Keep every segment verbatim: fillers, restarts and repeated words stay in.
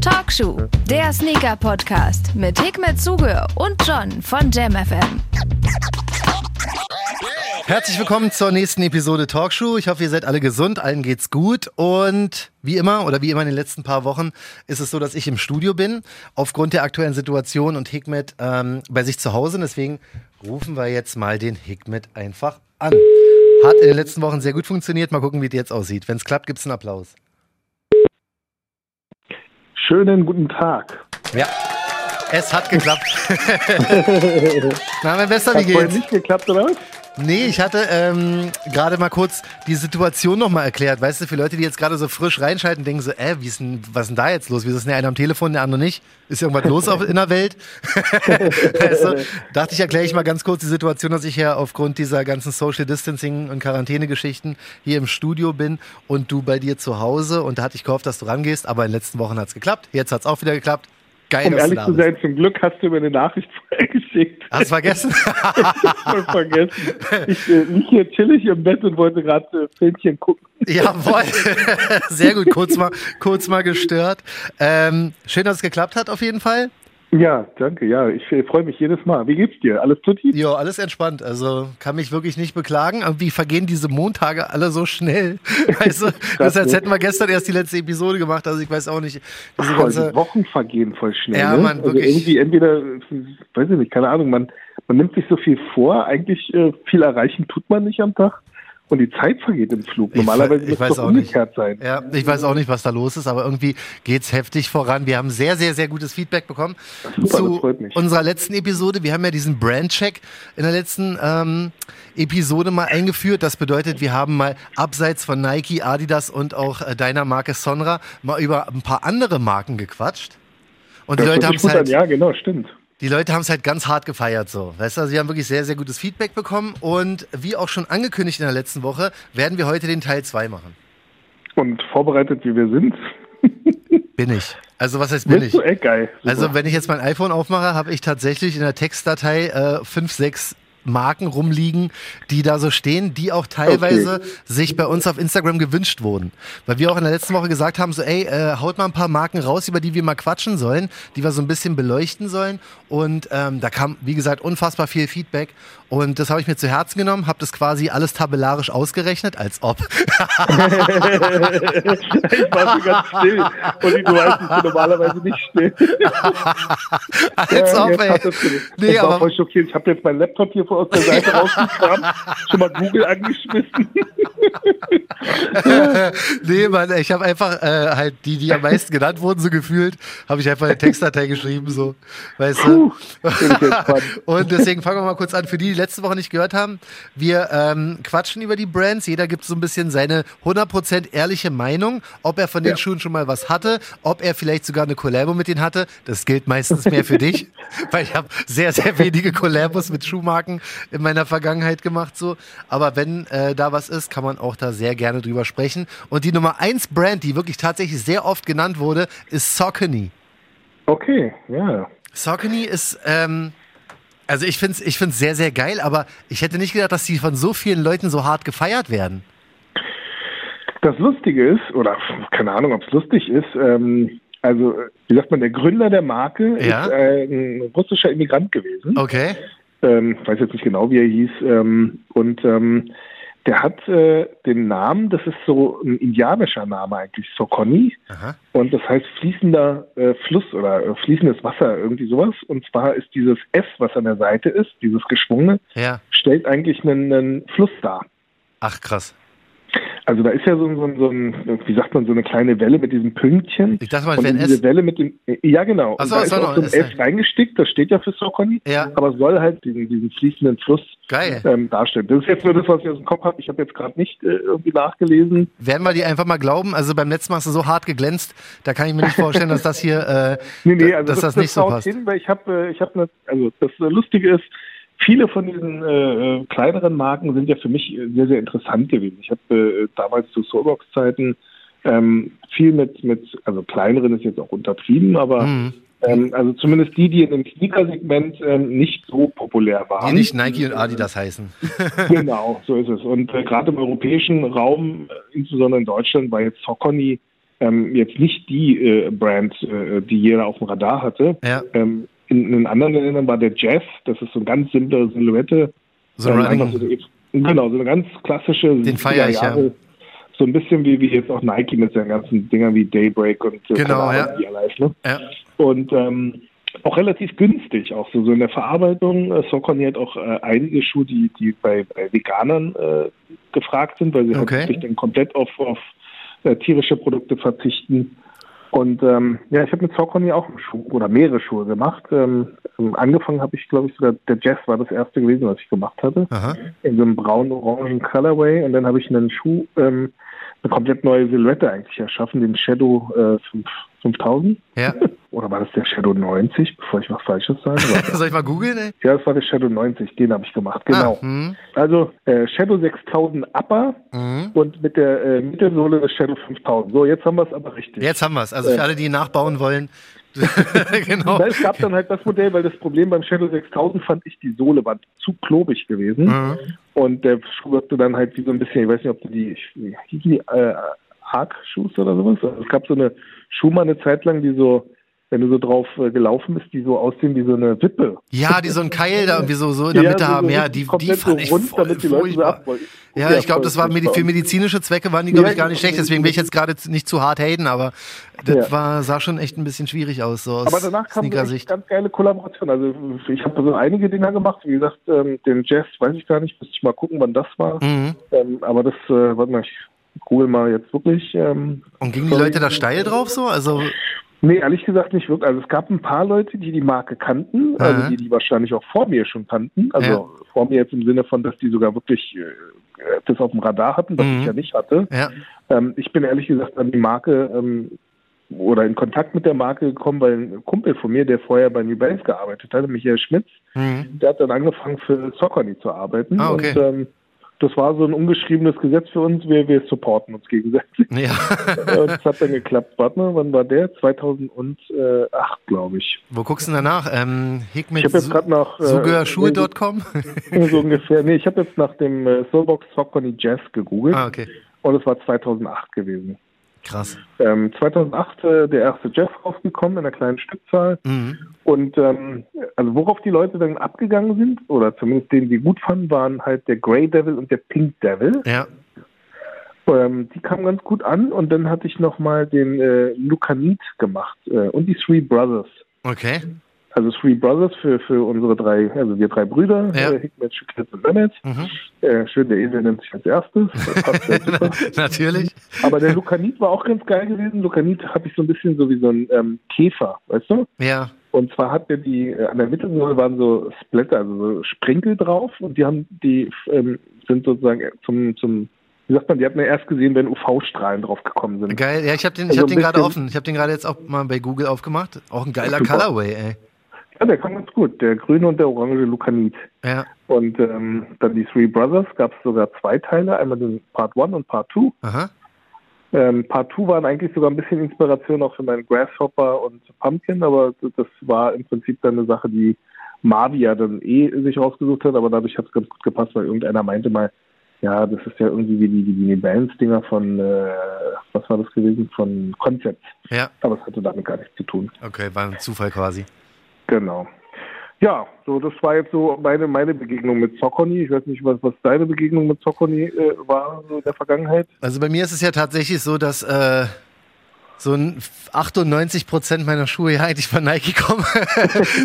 Talkshoe, der Sneaker-Podcast mit Hikmet Zuge und John von Jam F M. Herzlich willkommen zur nächsten Episode Talkshoe. Ich hoffe, ihr seid alle gesund, allen geht's gut und wie immer oder wie immer in den letzten paar Wochen ist es so, dass ich im Studio bin aufgrund der aktuellen Situation und Hikmet ähm, bei sich zu Hause. Und deswegen rufen wir jetzt mal den Hikmet einfach an. Hat in den letzten Wochen sehr gut funktioniert. Mal gucken, wie es jetzt aussieht. Wenn es klappt, gibt's einen Applaus. Schönen guten Tag. Ja. Es hat geklappt. Na, mein Bester, wie geht's? Hat vorhin nicht geklappt, oder was? Nee, ich hatte ähm, gerade mal kurz die Situation nochmal erklärt. Weißt du, für Leute, die jetzt gerade so frisch reinschalten, denken so, äh, wie ist denn, was ist denn da jetzt los? Wieso ist denn der eine am Telefon, der andere nicht? Ist irgendwas los auf, in der Welt? Weißt du, dachte ich, erkläre ich mal ganz kurz die Situation, dass ich ja aufgrund dieser ganzen Social Distancing und Quarantäne-Geschichten hier im Studio bin und du bei dir zu Hause. Und da hatte ich gehofft, dass du rangehst, aber in den letzten Wochen hat es geklappt. Jetzt hat es auch wieder geklappt. Geil, um ehrlich zu sein, zum Glück hast du mir eine Nachricht vorher geschickt. Hast du vergessen? Ich vergessen. Ich äh, liege hier chillig im Bett und wollte gerade äh, Filmchen gucken. Jawohl, sehr gut, kurz mal, kurz mal gestört. Ähm, schön, dass es geklappt hat auf jeden Fall. Ja, danke, ja, ich äh, freue mich jedes Mal. Wie geht's dir? Alles tutti? Ja, alles entspannt, also kann mich wirklich nicht beklagen. Irgendwie vergehen diese Montage alle so schnell. Weißt du, das als hätten wir gestern erst die letzte Episode gemacht, also ich weiß auch nicht. Diese Ach, ganze die Wochen vergehen voll schnell. Ja, ne? Mann, wirklich. Also irgendwie, entweder, weiß ich nicht, keine Ahnung, man, man nimmt sich so viel vor, eigentlich äh, viel erreichen tut man nicht am Tag. Und die Zeit vergeht im Flug. Normalerweise muss es umgekehrt sein. Ja, ich weiß auch nicht, was da los ist, aber irgendwie geht's heftig voran. Wir haben sehr, sehr, sehr gutes Feedback bekommen Super, zu unserer letzten Episode. Wir haben ja diesen Brand-Check in der letzten ähm, Episode mal eingeführt. Das bedeutet, wir haben mal abseits von Nike, Adidas und auch äh, deiner Marke Sonra mal über ein paar andere Marken gequatscht. Und die das Leute haben es halt... Ja, genau, stimmt. Die Leute haben es halt ganz hart gefeiert so, weißt du, sie haben wirklich sehr, sehr gutes Feedback bekommen und wie auch schon angekündigt in der letzten Woche, werden wir heute den Teil zwei machen. Und vorbereitet, wie wir sind? Bin ich. Also was heißt bin Bist ich? Du echt geil. Also wenn ich jetzt mein iPhone aufmache, habe ich tatsächlich in der Textdatei äh, fünf, sechs Marken rumliegen, die da so stehen, die auch teilweise okay. sich bei uns auf Instagram gewünscht wurden. Weil wir auch in der letzten Woche gesagt haben, so ey, äh, haut mal ein paar Marken raus, über die wir mal quatschen sollen, die wir so ein bisschen beleuchten sollen und ähm, da kam, wie gesagt, unfassbar viel Feedback und das habe ich mir zu Herzen genommen, habe das quasi alles tabellarisch ausgerechnet, als ob. Ich war so ganz still und du weißt, ich bin normalerweise nicht still. als ja, ob, ey. Nee, ich war voll schockiert. Ich habe jetzt meinen Laptop hier vor aus der Seite rausgekramt, schon mal Google angeschmissen. Nee, Mann, ich habe einfach äh, halt die, die am meisten genannt wurden, so gefühlt, habe ich einfach eine Textdatei geschrieben, so, weißt du. Und deswegen fangen wir mal kurz an, für die, die letzte Woche nicht gehört haben, wir ähm, quatschen über die Brands, jeder gibt so ein bisschen seine hundert Prozent ehrliche Meinung, ob er von den ja. Schuhen schon mal was hatte, ob er vielleicht sogar eine Collabo mit denen hatte, das gilt meistens mehr für dich, weil ich habe sehr, sehr wenige Collabos mit Schuhmarken in meiner Vergangenheit gemacht, so, aber wenn äh, da was ist, kann man auch da sehr gerne drüber sprechen. Und die Nummer eins Brand, die wirklich tatsächlich sehr oft genannt wurde, ist Saucony. Okay, ja. Yeah. Saucony ist, ähm, also ich finde es ich find's sehr, sehr geil, aber ich hätte nicht gedacht, dass die von so vielen Leuten so hart gefeiert werden. Das Lustige ist, oder keine Ahnung, ob es lustig ist, ähm, also wie sagt man, der Gründer der Marke ja? ist äh, ein russischer Immigrant gewesen. Okay. Ähm, weiß jetzt nicht genau, wie er hieß. Ähm, und ähm, der hat äh, den Namen, das ist so ein indianischer Name eigentlich, Saucony. Aha. Und das heißt fließender äh, Fluss oder äh, fließendes Wasser, irgendwie sowas. Und zwar ist dieses S, was an der Seite ist, dieses geschwungene, ja. stellt eigentlich einen, einen Fluss dar. Ach, krass. Also da ist ja so, so, so ein, wie sagt man, so eine kleine Welle mit diesem Pünktchen. Ich dachte mal, es wäre ein S. Welle mit dem, ja, genau. Ach so, und da ist auch so ein S reingestickt, das steht ja für Saucony, ja. aber soll halt diesen, diesen fließenden Fluss ähm, darstellen. Das ist jetzt nur das, was ich aus dem Kopf habe. Ich habe jetzt gerade nicht äh, irgendwie nachgelesen. Werden wir die einfach mal glauben? Also beim letzten Mal hast du so hart geglänzt, da kann ich mir nicht vorstellen, dass das hier, äh, nee, nee, also dass das, das nicht so passt. Hin, weil ich habe, ich habe, also das Lustige ist, viele von diesen äh, kleineren Marken sind ja für mich sehr, sehr interessant gewesen. Ich habe äh, damals zu Soulbox-Zeiten ähm, viel mit, mit, also kleineren ist jetzt auch untertrieben, aber mhm. ähm, also zumindest die, die in dem Sneaker-Segment ähm, nicht so populär waren. Die nicht Nike und Adidas heißen. Genau, so ist es. Und äh, gerade im europäischen Raum, insbesondere in Deutschland, war jetzt Saucony ähm, jetzt nicht die äh, Brand, äh, die jeder auf dem Radar hatte. Ja. Ähm, in, in anderen Ländern war der Jazz, das ist so eine ganz simple Silhouette. So ähm, einfach so eine, genau, so eine ganz klassische Den feier ich, Jahre, ja. So ein bisschen wie, wie jetzt auch Nike mit seinen ganzen Dingern wie Daybreak und äh, genau, ja. Yearlife, ne? Ja. Und ähm, auch relativ günstig, auch so, so in der Verarbeitung. Saucony hat auch äh, einige Schuhe, die, die bei, bei Veganern äh, gefragt sind, weil sie okay. halt sich dann komplett auf, auf äh, tierische Produkte verzichten. Und ähm, ja, ich habe mit Saucony auch einen Schuh oder mehrere Schuhe gemacht. Ähm, angefangen habe ich, glaube ich, sogar der Jazz war das erste gewesen, was ich gemacht hatte. Aha. In so einem braun-orangen Colorway. Und dann habe ich einen Schuh, ähm, eine komplett neue Silhouette eigentlich erschaffen, den Shadow äh, fünftausend. Ja. Oder war das der Shadow neunzig, bevor ich was Falsches sage? Soll ich mal googeln, ey? Ja, das war der Shadow neunzig, den habe ich gemacht, genau. Ah, also äh, Shadow sechstausend Upper mhm. und mit der äh, Mittelsohle des Shadow fünftausend. So, jetzt haben wir es aber richtig. Jetzt haben wir es. Also für äh, alle, die nachbauen wollen. Genau. Es gab dann halt das Modell, weil das Problem beim Shadow sechstausend fand ich, die Sohle war zu klobig gewesen. Mhm. Und der Schuh wirkte dann halt wie so ein bisschen, ich weiß nicht, ob die, die, die äh, Arc-Shoes oder sowas. Also es gab so eine Schuh mal eine Zeit lang, die so, wenn du so drauf äh, gelaufen bist, die so aussehen wie so eine Wippe. Ja, die so einen Keil da irgendwie so, so in der ja, Mitte so haben. Ja, die, die fand so rund, ich voll, damit die Leute so abholen. Ja, ja, ich glaube, das war medi- für medizinische Zwecke waren die, glaube ich, gar nicht schlecht. Deswegen will ich jetzt gerade nicht zu hart haten, aber das ja. war, sah schon echt ein bisschen schwierig aus. So aus aber danach kam eine ganz geile Kollaboration. Also ich habe so einige Dinger gemacht. Wie gesagt, ähm, den Jazz, weiß ich gar nicht, müsste ich mal gucken, wann das war. Mhm. Ähm, aber das, äh, warte mal, ich google mal jetzt wirklich. Ähm, Und gingen die Leute da steil drauf so? Also... Nee, ehrlich gesagt nicht wirklich. Also es gab ein paar Leute, die die Marke kannten, also mhm. die die wahrscheinlich auch vor mir schon kannten. Also ja. vor mir jetzt im Sinne von, dass die sogar wirklich äh, das auf dem Radar hatten, was mhm. ich ja nicht hatte. Ja. Ähm, ich bin ehrlich gesagt an die Marke ähm, oder in Kontakt mit der Marke gekommen, weil ein Kumpel von mir, der vorher bei New Balance gearbeitet hatte, Michael Schmitz, mhm. der hat dann angefangen für Saucony zu arbeiten. Ah, okay. Und, ähm, das war so ein ungeschriebenes Gesetz für uns, wir, wir supporten uns gegenseitig. Ja. Und es hat dann geklappt. Warte mal, wann war der? zweitausendacht, glaube ich. Wo guckst du denn danach? Ähm, Hikmet Zuge Schuhe Punkt com? So ungefähr. Nee, ich habe jetzt nach dem äh, Soulbox Saucony Jazz gegoogelt. Ah, okay. Und es war zweitausendacht gewesen. Krass. Ähm, zweitausendacht äh, der erste Jazz rausgekommen in einer kleinen Stückzahl. Mhm. Und ähm, also worauf die Leute dann abgegangen sind, oder zumindest denen, die gut fanden, waren halt der Grey Devil und der Pink Devil. Ja. Ähm, die kamen ganz gut an. Und dann hatte ich nochmal den äh, Lucanit gemacht äh, und die Three Brothers. Okay. Also Three Brothers für, für unsere drei, also wir drei Brüder, ja. äh, Hikmet, Schmitz und Mehmet. Mhm. Äh, schön, der Esel nimmt sich als erstes. Das passt ja super. Na, natürlich. Aber der Lucanit war auch ganz geil gewesen. Lucanit habe ich so ein bisschen so wie so ein ähm, Käfer, weißt du? Ja. Und zwar hat der die, äh, an der Mittelsohle waren so Splitter, also so Sprinkel drauf und die haben, die ähm, sind sozusagen zum, zum, wie sagt man, die hatten ja erst gesehen, wenn U V-Strahlen drauf gekommen sind. Geil, ja, ich habe den, also hab den gerade offen. Ich habe den gerade jetzt auch mal bei Google aufgemacht. Auch ein geiler super. Colorway, ey. Ja, der kam ganz gut. Der grüne und der orange Lucanit. Ja. Und ähm, dann die Three Brothers gab es sogar zwei Teile. Einmal den Part eins und Part zwei. Aha. Ähm, Part zwei waren eigentlich sogar ein bisschen Inspiration auch für meinen Grasshopper und Pumpkin. Aber das war im Prinzip dann eine Sache, die Mavia dann eh sich rausgesucht hat. Aber dadurch hat es ganz gut gepasst, weil irgendeiner meinte mal, ja, das ist ja irgendwie wie die, die, die Bands-Dinger von, äh, was war das gewesen, von Concept. Ja. Aber es hatte damit gar nichts zu tun. Okay, war ein Zufall quasi. Genau. Ja, so das war jetzt so meine, meine Begegnung mit Saucony. Ich weiß nicht, was, was deine Begegnung mit Saucony äh, war so in der Vergangenheit. Also bei mir ist es ja tatsächlich so, dass äh, so ein achtundneunzig Prozent meiner Schuhe ja eigentlich von Nike kommen.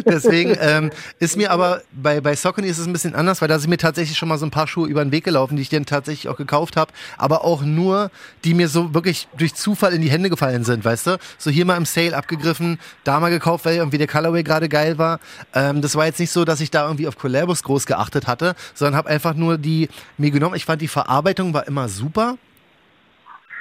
Deswegen ähm, ist mir aber, bei, bei Saucony ist es ein bisschen anders, weil da sind mir tatsächlich schon mal so ein paar Schuhe über den Weg gelaufen, die ich dann tatsächlich auch gekauft habe, aber auch nur, die mir so wirklich durch Zufall in die Hände gefallen sind, weißt du? So hier mal im Sale abgegriffen, da mal gekauft, weil irgendwie der Colorway gerade geil war. Ähm, das war jetzt nicht so, dass ich da irgendwie auf Collabos groß geachtet hatte, sondern habe einfach nur die mir genommen. Ich fand, die Verarbeitung war immer super.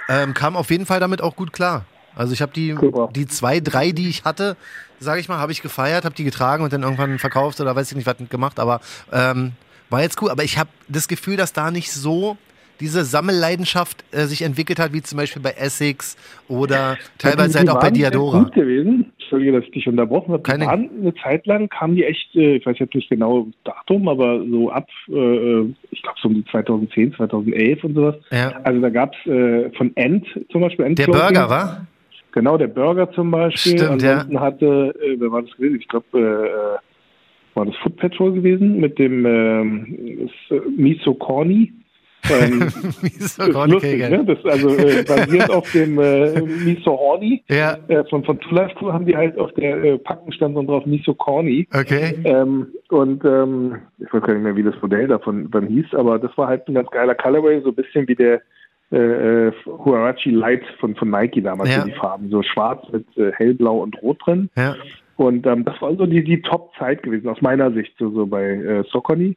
Ähm, kam auf jeden Fall damit auch gut klar. Also ich habe die, die zwei, drei, die ich hatte, sage ich mal, habe ich gefeiert, habe die getragen und dann irgendwann verkauft oder weiß ich nicht, was mitgemacht. Aber ähm, war jetzt cool. Aber ich habe das Gefühl, dass da nicht so diese Sammelleidenschaft äh, sich entwickelt hat, wie zum Beispiel bei Essex oder teilweise halt auch bei Diadora. Gut gewesen. Entschuldige, dass ich dich unterbrochen habe. Keine. Eine Zeit lang kamen die echt, ich weiß jetzt nicht genau Datum, aber so ab, ich glaube so um zweitausendzehn, zweitausendelf und sowas. Ja. Also da gab es von End zum Beispiel. End der Clothing. Burger, wa? Genau, der Burger zum Beispiel. Stimmt, ansonsten ja. hatte, wer war das gewesen? Ich glaube, war das Food Patrol gewesen mit dem äh, Miso Corny. Ähm, Miso Corny lustig, ne? Das also äh, basiert auf dem äh, Miso Corny. Ja. Äh, von von Two Life Crew haben die halt auf der äh, Packung stand und drauf Miso Corny. Okay. Ähm, und ähm, ich weiß gar nicht mehr, wie das Modell davon dann hieß, aber das war halt ein ganz geiler Colorway, so ein bisschen wie der äh, Huarachi Light von von Nike damals, ja. Die Farben, so schwarz mit äh, hellblau und rot drin. Ja. Und ähm, das war so die, die Top-Zeit gewesen, aus meiner Sicht, so, so bei äh, Saucony.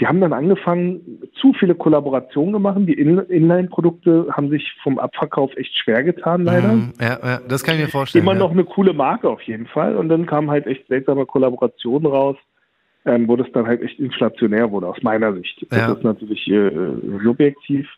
Die haben dann angefangen, zu viele Kollaborationen gemacht. Die In- Inline-Produkte haben sich vom Abverkauf echt schwer getan, leider. Mm, ja, ja, das kann ich mir vorstellen. Immer ja. noch eine coole Marke auf jeden Fall. Und dann kamen halt echt seltsame Kollaborationen raus, ähm, wo das dann halt echt inflationär wurde, aus meiner Sicht. Das ja. ist natürlich äh, subjektiv.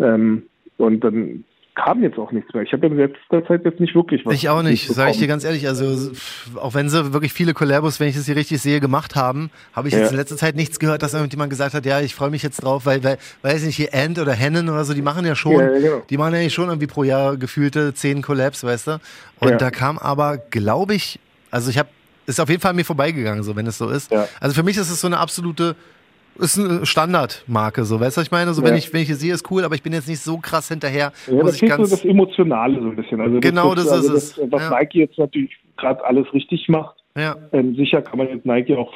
Ähm, und dann kam jetzt auch nichts mehr. Ich habe in letzter Zeit jetzt nicht wirklich was. Ich auch nicht, sage ich dir ganz ehrlich. Also auch wenn sie wirklich viele Collabos, wenn ich das hier richtig sehe, gemacht haben, habe ich ja. jetzt in letzter Zeit nichts gehört, dass irgendjemand gesagt hat, ja, ich freue mich jetzt drauf, weil, weil weiß nicht, hier Ant oder Hennen oder so, die machen ja schon, ja, genau. die machen ja schon irgendwie pro Jahr gefühlte zehn Collabs, weißt du. Und ja. da kam aber, glaube ich, also ich habe, ist auf jeden Fall mir vorbeigegangen, so wenn es so ist. Ja. Also für mich ist es so eine absolute ist eine Standardmarke, so, weißt du, was ich meine? So, ja. wenn ich, wenn ich sehe, ist cool, aber ich bin jetzt nicht so krass hinterher. Ja, muss das ich ganz so das Emotionale so ein bisschen. Also genau, das, das, das also ist das, es. Was ja. Nike jetzt natürlich gerade alles richtig macht. Ja. Ähm, sicher kann man jetzt Nike auch,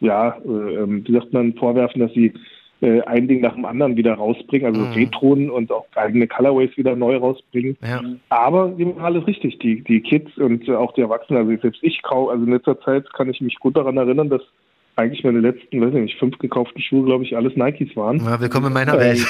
ja, äh, wie sagt man, vorwerfen, dass sie äh, ein Ding nach dem anderen wieder rausbringen, also mhm. Retronen und auch eigene Colorways wieder neu rausbringen. Ja. Aber die machen alles richtig, die, die Kids und auch die Erwachsenen, also selbst ich kaufe, also in letzter Zeit kann ich mich gut daran erinnern, dass eigentlich meine letzten, weiß ich nicht, fünf gekauften Schuhe, glaube ich, alles Nikes waren. Ja, willkommen in meiner Welt.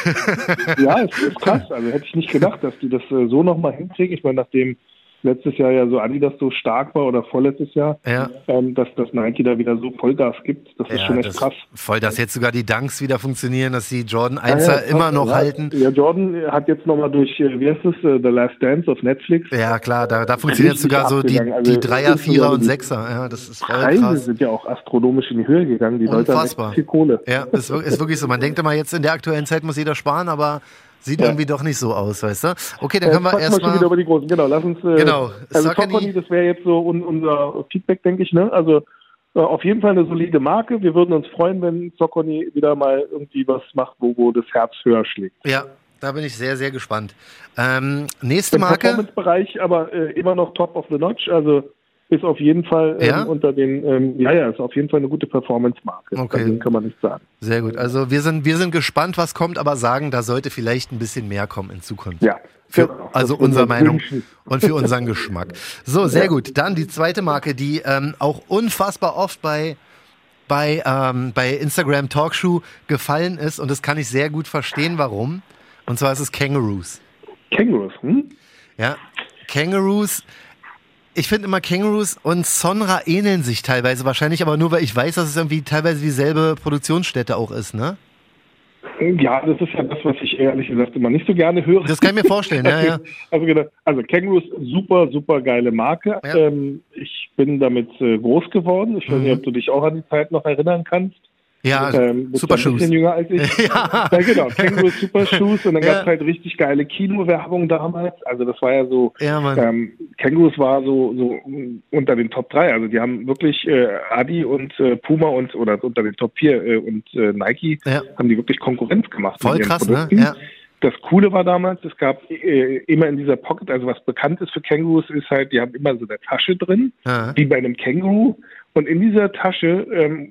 Ähm, ja, es ist krass. Also hätte ich nicht gedacht, dass die das äh, so nochmal hinkriegen. Ich meine, nachdem letztes Jahr ja so Adidas so stark war oder vorletztes Jahr, ja. ähm, dass, dass Nike da wieder so Vollgas gibt, das ja, ist schon echt das, krass. Voll, dass jetzt sogar die Dunks wieder funktionieren, dass die Jordan eins ja, ja, immer noch ja, halten. Ja, Jordan hat jetzt nochmal durch, wie heißt es, The Last Dance auf Netflix. Ja, klar, da, da funktioniert sogar so die, also, die Dreier, Vierer und Sechser. Ja, das ist voll Preise krass. Sind ja auch astronomisch in die Höhe gegangen, die Leute haben viel Kohle. Ja, ist, ist wirklich so. Man denkt immer, jetzt in der aktuellen Zeit muss jeder sparen, aber sieht ja. irgendwie doch nicht so aus, weißt du? Okay, dann können ja, wir erstmal wieder über die Großen. Genau, lass uns. Äh, genau. Also Saucony, das wäre jetzt so un- unser Feedback, denke ich. Ne? Also äh, auf jeden Fall eine solide Marke. Wir würden uns freuen, wenn Saucony wieder mal irgendwie was macht, wo, wo das Herz höher schlägt. Ja, da bin ich sehr, sehr gespannt. Ähm, nächste Im Marke. Performance-Bereich, aber äh, immer noch top of the notch. Also ist auf jeden Fall ähm, ja? unter den, ähm, ja, ja, ist auf jeden Fall eine gute Performance-Marke. Okay. Deswegen kann man nichts sagen. Sehr gut. Also wir sind, wir sind gespannt, was kommt, aber sagen, da sollte vielleicht ein bisschen mehr kommen in Zukunft. Ja. Für, genau. Also das unsere Meinung wünschen. Und für unseren Geschmack. So, sehr ja. gut. Dann die zweite Marke, die ähm, auch unfassbar oft bei, bei, ähm, bei Instagram Talkshoe gefallen ist und das kann ich sehr gut verstehen, warum. Und zwar ist es Kangaroos. Kangaroos, hm? Ja, Kangaroos. Ich finde immer, Kangaroos und Sonra ähneln sich teilweise wahrscheinlich, aber nur, weil ich weiß, dass es irgendwie teilweise dieselbe Produktionsstätte auch ist, ne? Ja, das ist ja das, was ich ehrlich gesagt immer nicht so gerne höre. Das kann ich mir vorstellen, ja, ja. Also, genau. Also Kangaroos, super, super geile Marke. Ja. Ähm, ich bin damit äh, groß geworden. Ich weiß nicht, mhm. ob du dich auch an die Zeit noch erinnern kannst. Ja, ähm, Super Shoes. Bisschen jünger als ich. ja. ja, genau. Kangaroo Super Shoes. Und dann ja. gab es halt richtig geile Kinowerbung damals. Also das war ja so, ja, ähm, Kangaroos war so, so unter den Top drei. Also die haben wirklich äh, Adi und äh, Puma und oder unter den Top vier äh, und äh, Nike ja. haben die wirklich Konkurrenz gemacht. Voll krass, Produkten. Ne? Ja. Das Coole war damals, es gab äh, immer in dieser Pocket, also was bekannt ist für Kangaroos, ist halt, die haben immer so eine Tasche drin, ja. wie bei einem Känguru. Und in dieser Tasche ähm,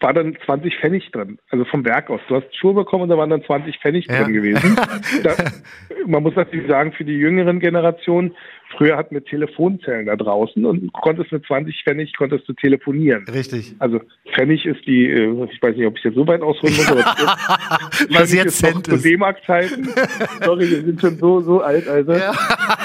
war dann zwanzig Pfennig drin, also vom Werk aus. Du hast Schuhe bekommen und da waren dann zwanzig Pfennig ja. drin gewesen. Da, man muss natürlich sagen, für die jüngeren Generationen, früher hatten wir Telefonzellen da draußen und konntest mit zwanzig Pfennig konntest du telefonieren. Richtig. Also Pfennig ist die, ich weiß nicht, ob ich jetzt so weit ausholen muss, aber was jetzt Cent ist. Zu D-Mark-Zeiten. Sorry, wir sind schon so, so alt, also. Ja.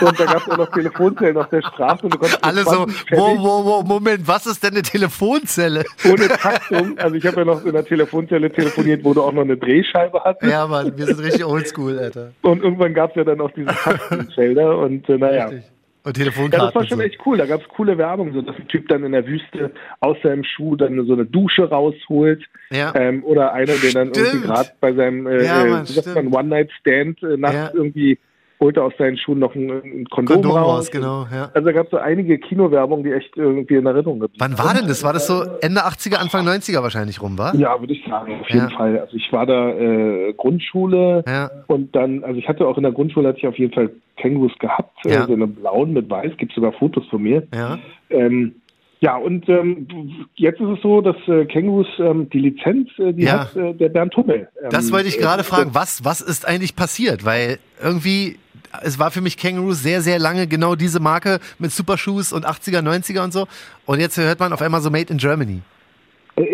Und da gab es auch noch Telefonzellen auf der Straße. Und du konntest alle so, wow, wow, wow, Moment, was ist denn eine Telefonzelle? Ohne Taktung. Also ich habe ja noch in einer Telefonzelle telefoniert, wo du auch noch eine Drehscheibe hattest. Ja, Mann, wir sind richtig oldschool, Alter. Und irgendwann gab es ja dann auch diese Taktenfelder und äh, naja. Richtig. Und Telefonkarten. Ja, das war schon so echt cool. Da gab es coole Werbung, so dass ein Typ dann in der Wüste aus seinem Schuh dann so eine Dusche rausholt. Ja. Ähm, oder einer, der dann stimmt. irgendwie gerade bei seinem äh, ja, Mann, äh, One-Night-Stand äh, nachts ja. irgendwie holte aus seinen Schuhen noch ein, ein Kondom, Kondom raus. raus genau, ja. Also da gab es so einige Kinowerbung, die echt irgendwie in Erinnerung geblieben sind. Wann war denn das? War das so Ende achtziger, Anfang neunziger wahrscheinlich rum, war? Ja, würde ich sagen, auf jeden ja. Fall. Also ich war da äh, Grundschule ja. und dann, also ich hatte auch in der Grundschule, hatte ich auf jeden Fall Kangaroos gehabt, ja. äh, so eine blauen mit weiß, gibt es sogar Fotos von mir. Ja, ähm, ja und ähm, jetzt ist es so, dass äh, Kangaroos, ähm, die Lizenz, äh, die ja. hat äh, der Bernd Hummel. Ähm, das wollte ich gerade äh, fragen, was, was ist eigentlich passiert? Weil irgendwie... Es war für mich Kangaroos sehr, sehr lange genau diese Marke mit Supershoes und achtziger, neunziger und so. Und jetzt hört man auf einmal so Made in Germany.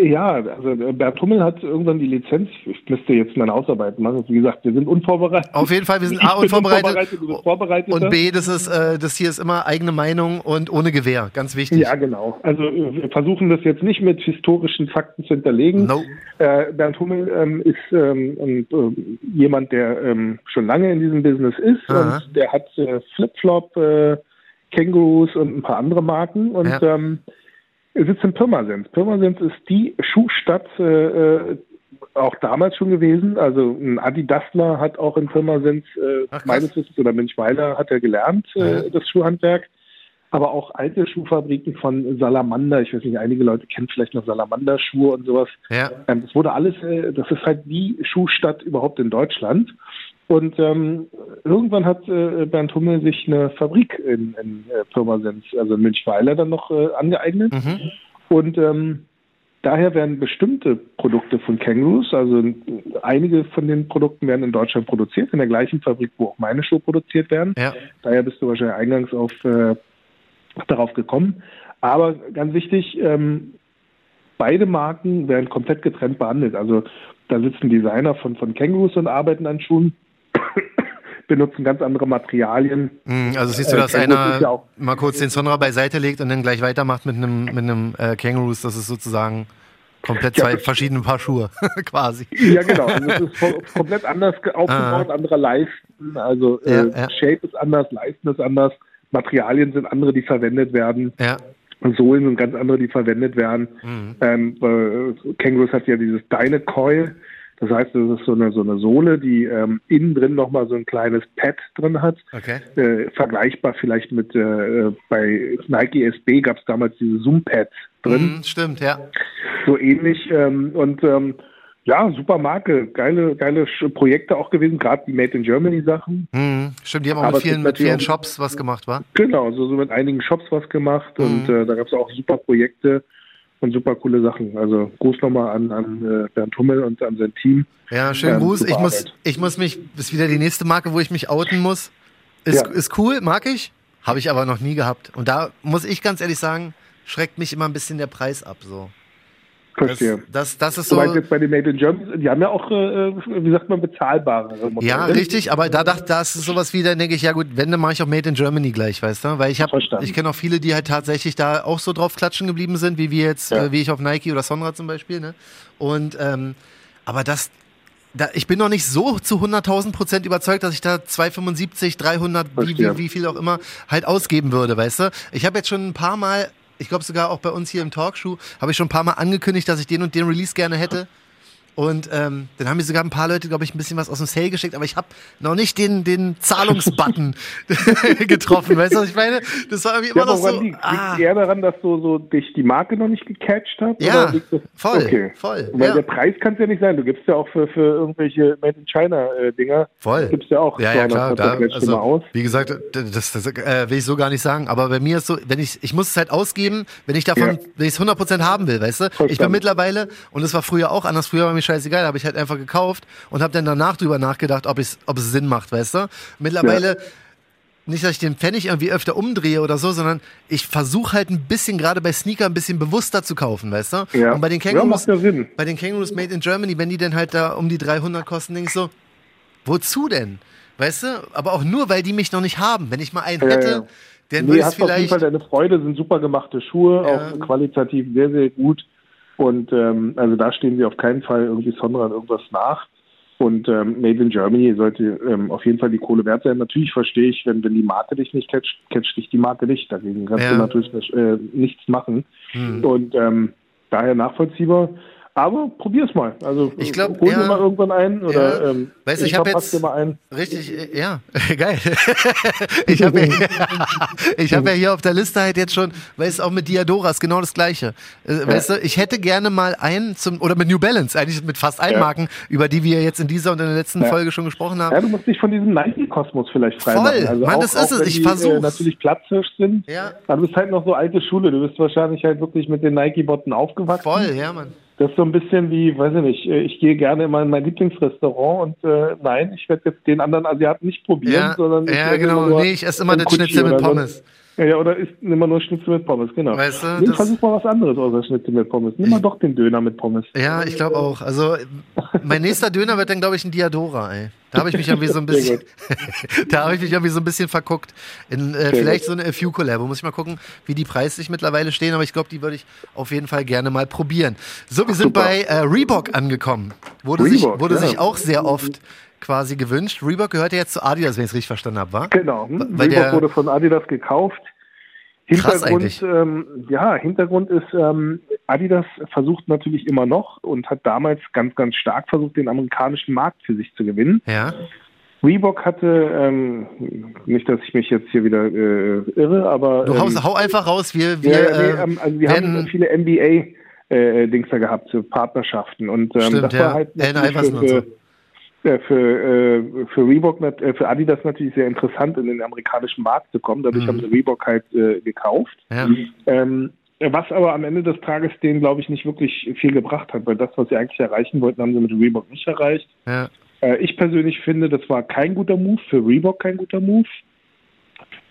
Ja, also Bernd Hummel hat irgendwann die Lizenz, ich müsste jetzt meine Hausarbeiten machen, wie gesagt, wir sind unvorbereitet. Auf jeden Fall, wir sind A, unvorbereitet, unvorbereitet und B, das ist, äh, das hier ist immer eigene Meinung und ohne Gewehr, ganz wichtig. Ja, genau. Also wir versuchen das jetzt nicht mit historischen Fakten zu hinterlegen. No. Äh, Bernd Hummel ähm, ist ähm, äh, jemand, der ähm, schon lange in diesem Business ist. Aha. Und der hat äh, Flipflop, äh, Kangaroos und ein paar andere Marken und ja. ähm, sitzt in Pirmasens. Pirmasens ist die Schuhstadt äh, auch damals schon gewesen. Also ein Adidasler hat auch in Pirmasens äh, Ach, meines Wissens oder Münchweiler hat er gelernt, äh, ja. das Schuhhandwerk. Aber auch alte Schuhfabriken von Salamander. Ich weiß nicht, einige Leute kennen vielleicht noch Salamander-Schuhe und sowas. Ja. Ähm, das wurde alles, äh, das ist halt die Schuhstadt überhaupt in Deutschland. Und ähm, irgendwann hat äh, Bernd Hummel sich eine Fabrik in, in äh, Pirmasens, also in Münchweiler, dann noch äh, angeeignet. Mhm. Und ähm, daher werden bestimmte Produkte von Kangaroos, also äh, einige von den Produkten werden in Deutschland produziert, in der gleichen Fabrik, wo auch meine Schuhe produziert werden. Ja. Daher bist du wahrscheinlich eingangs auf, äh, darauf gekommen. Aber ganz wichtig, ähm, beide Marken werden komplett getrennt behandelt. Also da sitzen Designer von, von Kangaroos und arbeiten an Schuhen. Benutzen ganz andere Materialien. Also siehst du, dass äh, einer ja mal kurz den Sonra beiseite legt und dann gleich weitermacht mit einem mit einem äh, Kangaroos. Das ist sozusagen komplett zwei ja, verschiedene Paar Schuhe quasi. Ja, genau. Also es ist komplett anders aufgebaut, ah. anderer Leisten. Also äh, ja, ja. Shape ist anders, Leisten ist anders, Materialien sind andere, die verwendet werden. Ja. Und Sohlen sind ganz andere, die verwendet werden. Mhm. Ähm, äh, Kangaroos hat ja dieses Dynacoil. Das heißt, das ist so eine, so eine Sohle, die ähm, innen drin nochmal so ein kleines Pad drin hat. Okay. Äh, vergleichbar vielleicht mit, äh, bei Nike S B gab es damals diese Zoom-Pads drin. Mm, stimmt, ja. So ähnlich. Ähm, und ähm, ja, super Marke. Geile, geile Projekte auch gewesen, gerade die Made in Germany Sachen. Mm, stimmt, die haben auch Aber mit vielen, mit vielen Shops was gemacht, war? Genau, so, so mit einigen Shops was gemacht. Mm. Und äh, da gab es auch super Projekte. Und super coole Sachen. Also Gruß nochmal an, an äh, Bernd Hummel und an sein Team. Ja, schönen ähm, Gruß. Ich muss, ich muss mich, ist wieder die nächste Marke, wo ich mich outen muss. Ist, ja. ist cool, mag ich, habe ich aber noch nie gehabt. Und da muss ich ganz ehrlich sagen, schreckt mich immer ein bisschen der Preis ab. So. Verstehe. Das, das, das ist so. Du meinst jetzt bei den Made in Germany, die haben ja auch, äh, wie sagt man, bezahlbare Modelle. Ja, richtig, aber da dachte das ist sowas wie, dann denke ich, ja gut, wenn, dann mache ich auch Made in Germany gleich, weißt du? Weil ich habe, ich kenne auch viele, die halt tatsächlich da auch so drauf klatschen geblieben sind, wie wir jetzt, ja. äh, wie ich auf Nike oder Sonra zum Beispiel, ne? Und, ähm, aber das, da, ich bin noch nicht so zu hunderttausend Prozent überzeugt, dass ich da zweihundertfünfundsiebzig, dreihundert, wie, wie, wie viel auch immer, halt ausgeben würde, weißt du? Ich habe jetzt schon ein paar Mal, ich glaube sogar auch bei uns hier im Talkshoe, habe ich schon ein paar Mal angekündigt, dass ich den und den Release gerne hätte. Und ähm, dann haben mir sogar ein paar Leute, glaube ich, ein bisschen was aus dem Sale geschickt, aber ich habe noch nicht den, den Zahlungsbutton getroffen, weißt du, was ich meine? Das war irgendwie immer ja, noch so... Liegt ah. eher daran, dass so, so dich die Marke noch nicht gecatcht hat? Ja, oder voll, okay. voll. Weil ja. der Preis kann es ja nicht sein, du gibst ja auch für, für irgendwelche Made in China-Dinger, voll. Gibst ja auch... Ja, ja, klar, da, also, aus. Wie gesagt, das, das äh, will ich so gar nicht sagen, aber bei mir ist so, wenn ich, ich muss es halt ausgeben, wenn ich davon, ja. wenn ich es hundert Prozent haben will, weißt du? Vollstand. Ich bin mittlerweile, und das war früher auch anders, früher war mir scheißegal, habe ich halt einfach gekauft und habe dann danach drüber nachgedacht, ob es ob es Sinn macht, weißt du? Mittlerweile, ja. nicht, dass ich den Pfennig irgendwie öfter umdrehe oder so, sondern ich versuche halt ein bisschen, gerade bei Sneaker, ein bisschen bewusster zu kaufen, weißt du? Ja. Und bei den Kangaroos, ja, bei den Kangaroos Made in Germany, wenn die dann halt da um die dreihundert kosten, denke ich so, wozu denn? Weißt du? Aber auch nur, weil die mich noch nicht haben. Wenn ich mal einen ja, hätte, ja. dann nee, würde es vielleicht... Auf jeden Fall deine Freude, sind super gemachte Schuhe, ja. auch qualitativ sehr, sehr gut. Und ähm, also da stehen sie auf keinen Fall irgendwie Sonra an irgendwas nach. Und ähm, Made in Germany sollte ähm, auf jeden Fall die Kohle wert sein. Natürlich verstehe ich, wenn, wenn die Marke dich nicht catcht, catcht dich die Marke nicht. Dagegen kannst ja. du natürlich nicht, äh, nichts machen. Hm. Und ähm, daher nachvollziehbar. Aber probier's mal. Also ich glaub, hol ja, dir mal irgendwann einen oder ja. ähm, weißt, ich, ich habe jetzt dir mal einen. Richtig, ja, geil. ich habe ja, ich habe ja hier auf der Liste halt jetzt schon, weißt du, auch mit Diadoras genau das Gleiche. Weißt ja. du, ich hätte gerne mal einen zum oder mit New Balance eigentlich mit fast allen ja. Marken, über die wir jetzt in dieser und in der letzten ja. Folge schon gesprochen haben. Ja, du musst dich von diesem Nike-Kosmos vielleicht frei machen. Voll, also Mann, auch, das ist auch, es. Ich versuche äh, natürlich Platzhirsch sind. Ja. Aber du bist halt noch so alte Schule. Du bist wahrscheinlich halt wirklich mit den Nike-Botten aufgewachsen. Voll, ja, Mann. Das ist so ein bisschen wie, weiß ich nicht, ich gehe gerne immer in mein Lieblingsrestaurant und äh, nein, ich werde jetzt den anderen Asiaten nicht probieren, ja, sondern ich ja, genau, nee, ich esse immer den Schnitzel mit Pommes. Oder, ja, oder isst immer nur Schnitzel mit Pommes, genau. Weißt du, nee, versuch mal was anderes außer Schnitzel mit Pommes. Nimm mal doch den Döner mit Pommes. Ja, ich glaube auch. Also mein nächster Döner wird dann, glaube ich, ein Diadora, ey. Da habe ich mich irgendwie so ein bisschen, da habe ich mich irgendwie so ein bisschen verguckt. In, äh, vielleicht so eine A Few Collabo. Muss ich mal gucken, wie die preislich mittlerweile stehen. Aber ich glaube, die würde ich auf jeden Fall gerne mal probieren. So, wir sind Super. bei äh, Reebok angekommen. Wurde, Reebok, sich, wurde ja. sich auch sehr oft quasi gewünscht. Reebok gehörte jetzt zu Adidas, wenn ich es richtig verstanden habe, war? Genau. Hm? Weil Reebok der, wurde von Adidas gekauft. Hintergrund, krass eigentlich. Ähm, ja, Hintergrund ist, ähm, Adidas versucht natürlich immer noch und hat damals ganz, ganz stark versucht, den amerikanischen Markt für sich zu gewinnen. Ja. Reebok hatte, ähm, nicht, dass ich mich jetzt hier wieder äh, irre, aber... Du ähm, haust, hau einfach raus, wir... wir ja, nee, ähm, also wir haben viele N B A-Dings äh, da gehabt, so Partnerschaften. Und ähm, stimmt, das ja. war halt für, äh, für, äh, für Reebok, äh, für Adidas natürlich sehr interessant, in den amerikanischen Markt zu kommen. Dadurch mhm. haben sie Reebok halt äh, gekauft. Ja. Ähm, Was aber am Ende des Tages denen, glaube ich, nicht wirklich viel gebracht hat, weil das, was sie eigentlich erreichen wollten, haben sie mit Reebok nicht erreicht. Ja. Äh, ich persönlich finde, das war kein guter Move, für Reebok kein guter Move.